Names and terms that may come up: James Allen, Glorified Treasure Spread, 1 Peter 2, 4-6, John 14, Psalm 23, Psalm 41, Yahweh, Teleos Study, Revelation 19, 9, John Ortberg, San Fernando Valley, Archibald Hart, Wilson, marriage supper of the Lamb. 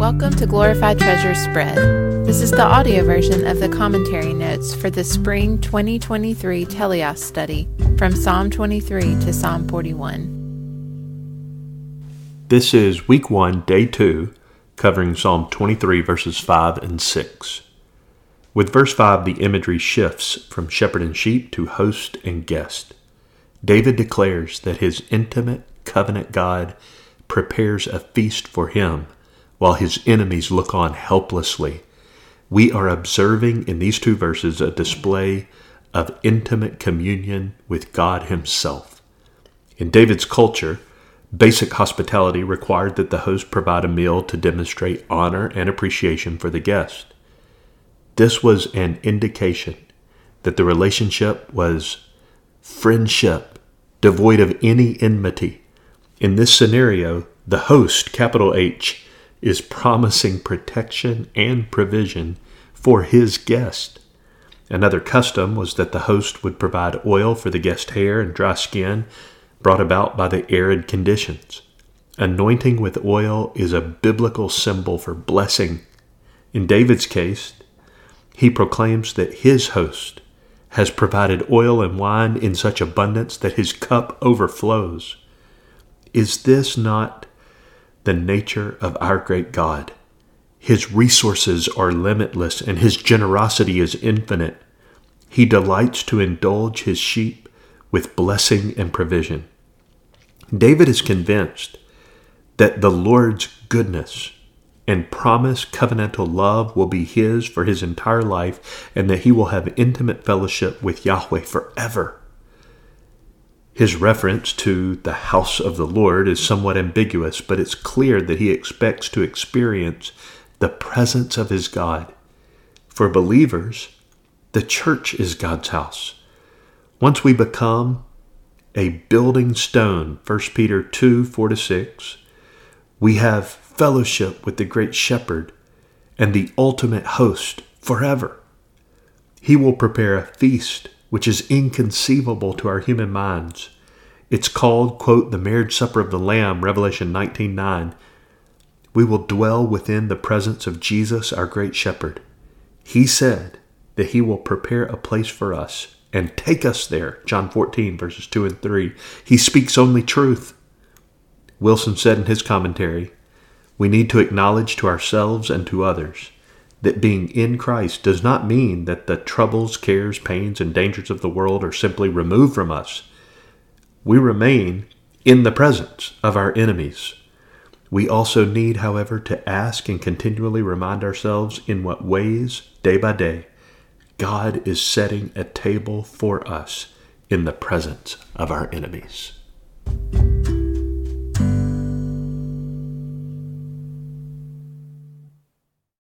Welcome to Glorified Treasure Spread. This is the audio version of the commentary notes for the Spring 2023 Teleos Study from Psalm 23 to Psalm 41. This is Week 1, Day 2, covering Psalm 23, verses 5 and 6. With verse 5, the imagery shifts from shepherd and sheep to host and guest. David declares that his intimate covenant God prepares a feast for him, while his enemies look on helplessly. We are observing in these two verses a display of intimate communion with God himself. In David's culture, basic hospitality required that the host provide a meal to demonstrate honor and appreciation for the guest. This was an indication that the relationship was friendship, devoid of any enmity. In this scenario, the host, capital H, is promising protection and provision for his guest. Another custom was that the host would provide oil for the guest's hair and dry skin brought about by the arid conditions. Anointing with oil is a biblical symbol for blessing. In David's case, he proclaims that his host has provided oil and wine in such abundance that his cup overflows. Is this not the nature of our great God? His resources are limitless and his generosity is infinite. He delights to indulge his sheep with blessing and provision. David is convinced that the Lord's goodness and promised covenantal love will be his for his entire life, and that he will have intimate fellowship with Yahweh forever. His reference to the house of the Lord is somewhat ambiguous, but it's clear that he expects to experience the presence of his God. For believers, the church is God's house. Once we become a building stone, 1 Peter 2, 4-6, we have fellowship with the great shepherd and the ultimate host forever. He will prepare a feast which is inconceivable to our human minds. It's called, quote, the marriage supper of the Lamb, Revelation 19, 9. We will dwell within the presence of Jesus, our great shepherd. He said that he will prepare a place for us and take us there, John 14, verses 2 and 3. He speaks only truth. Wilson said in his commentary, we need to acknowledge to ourselves and to others that being in Christ does not mean that the troubles, cares, pains, and dangers of the world are simply removed from us. We remain in the presence of our enemies. We also need, however, to ask and continually remind ourselves in what ways, day by day, God is setting a table for us in the presence of our enemies.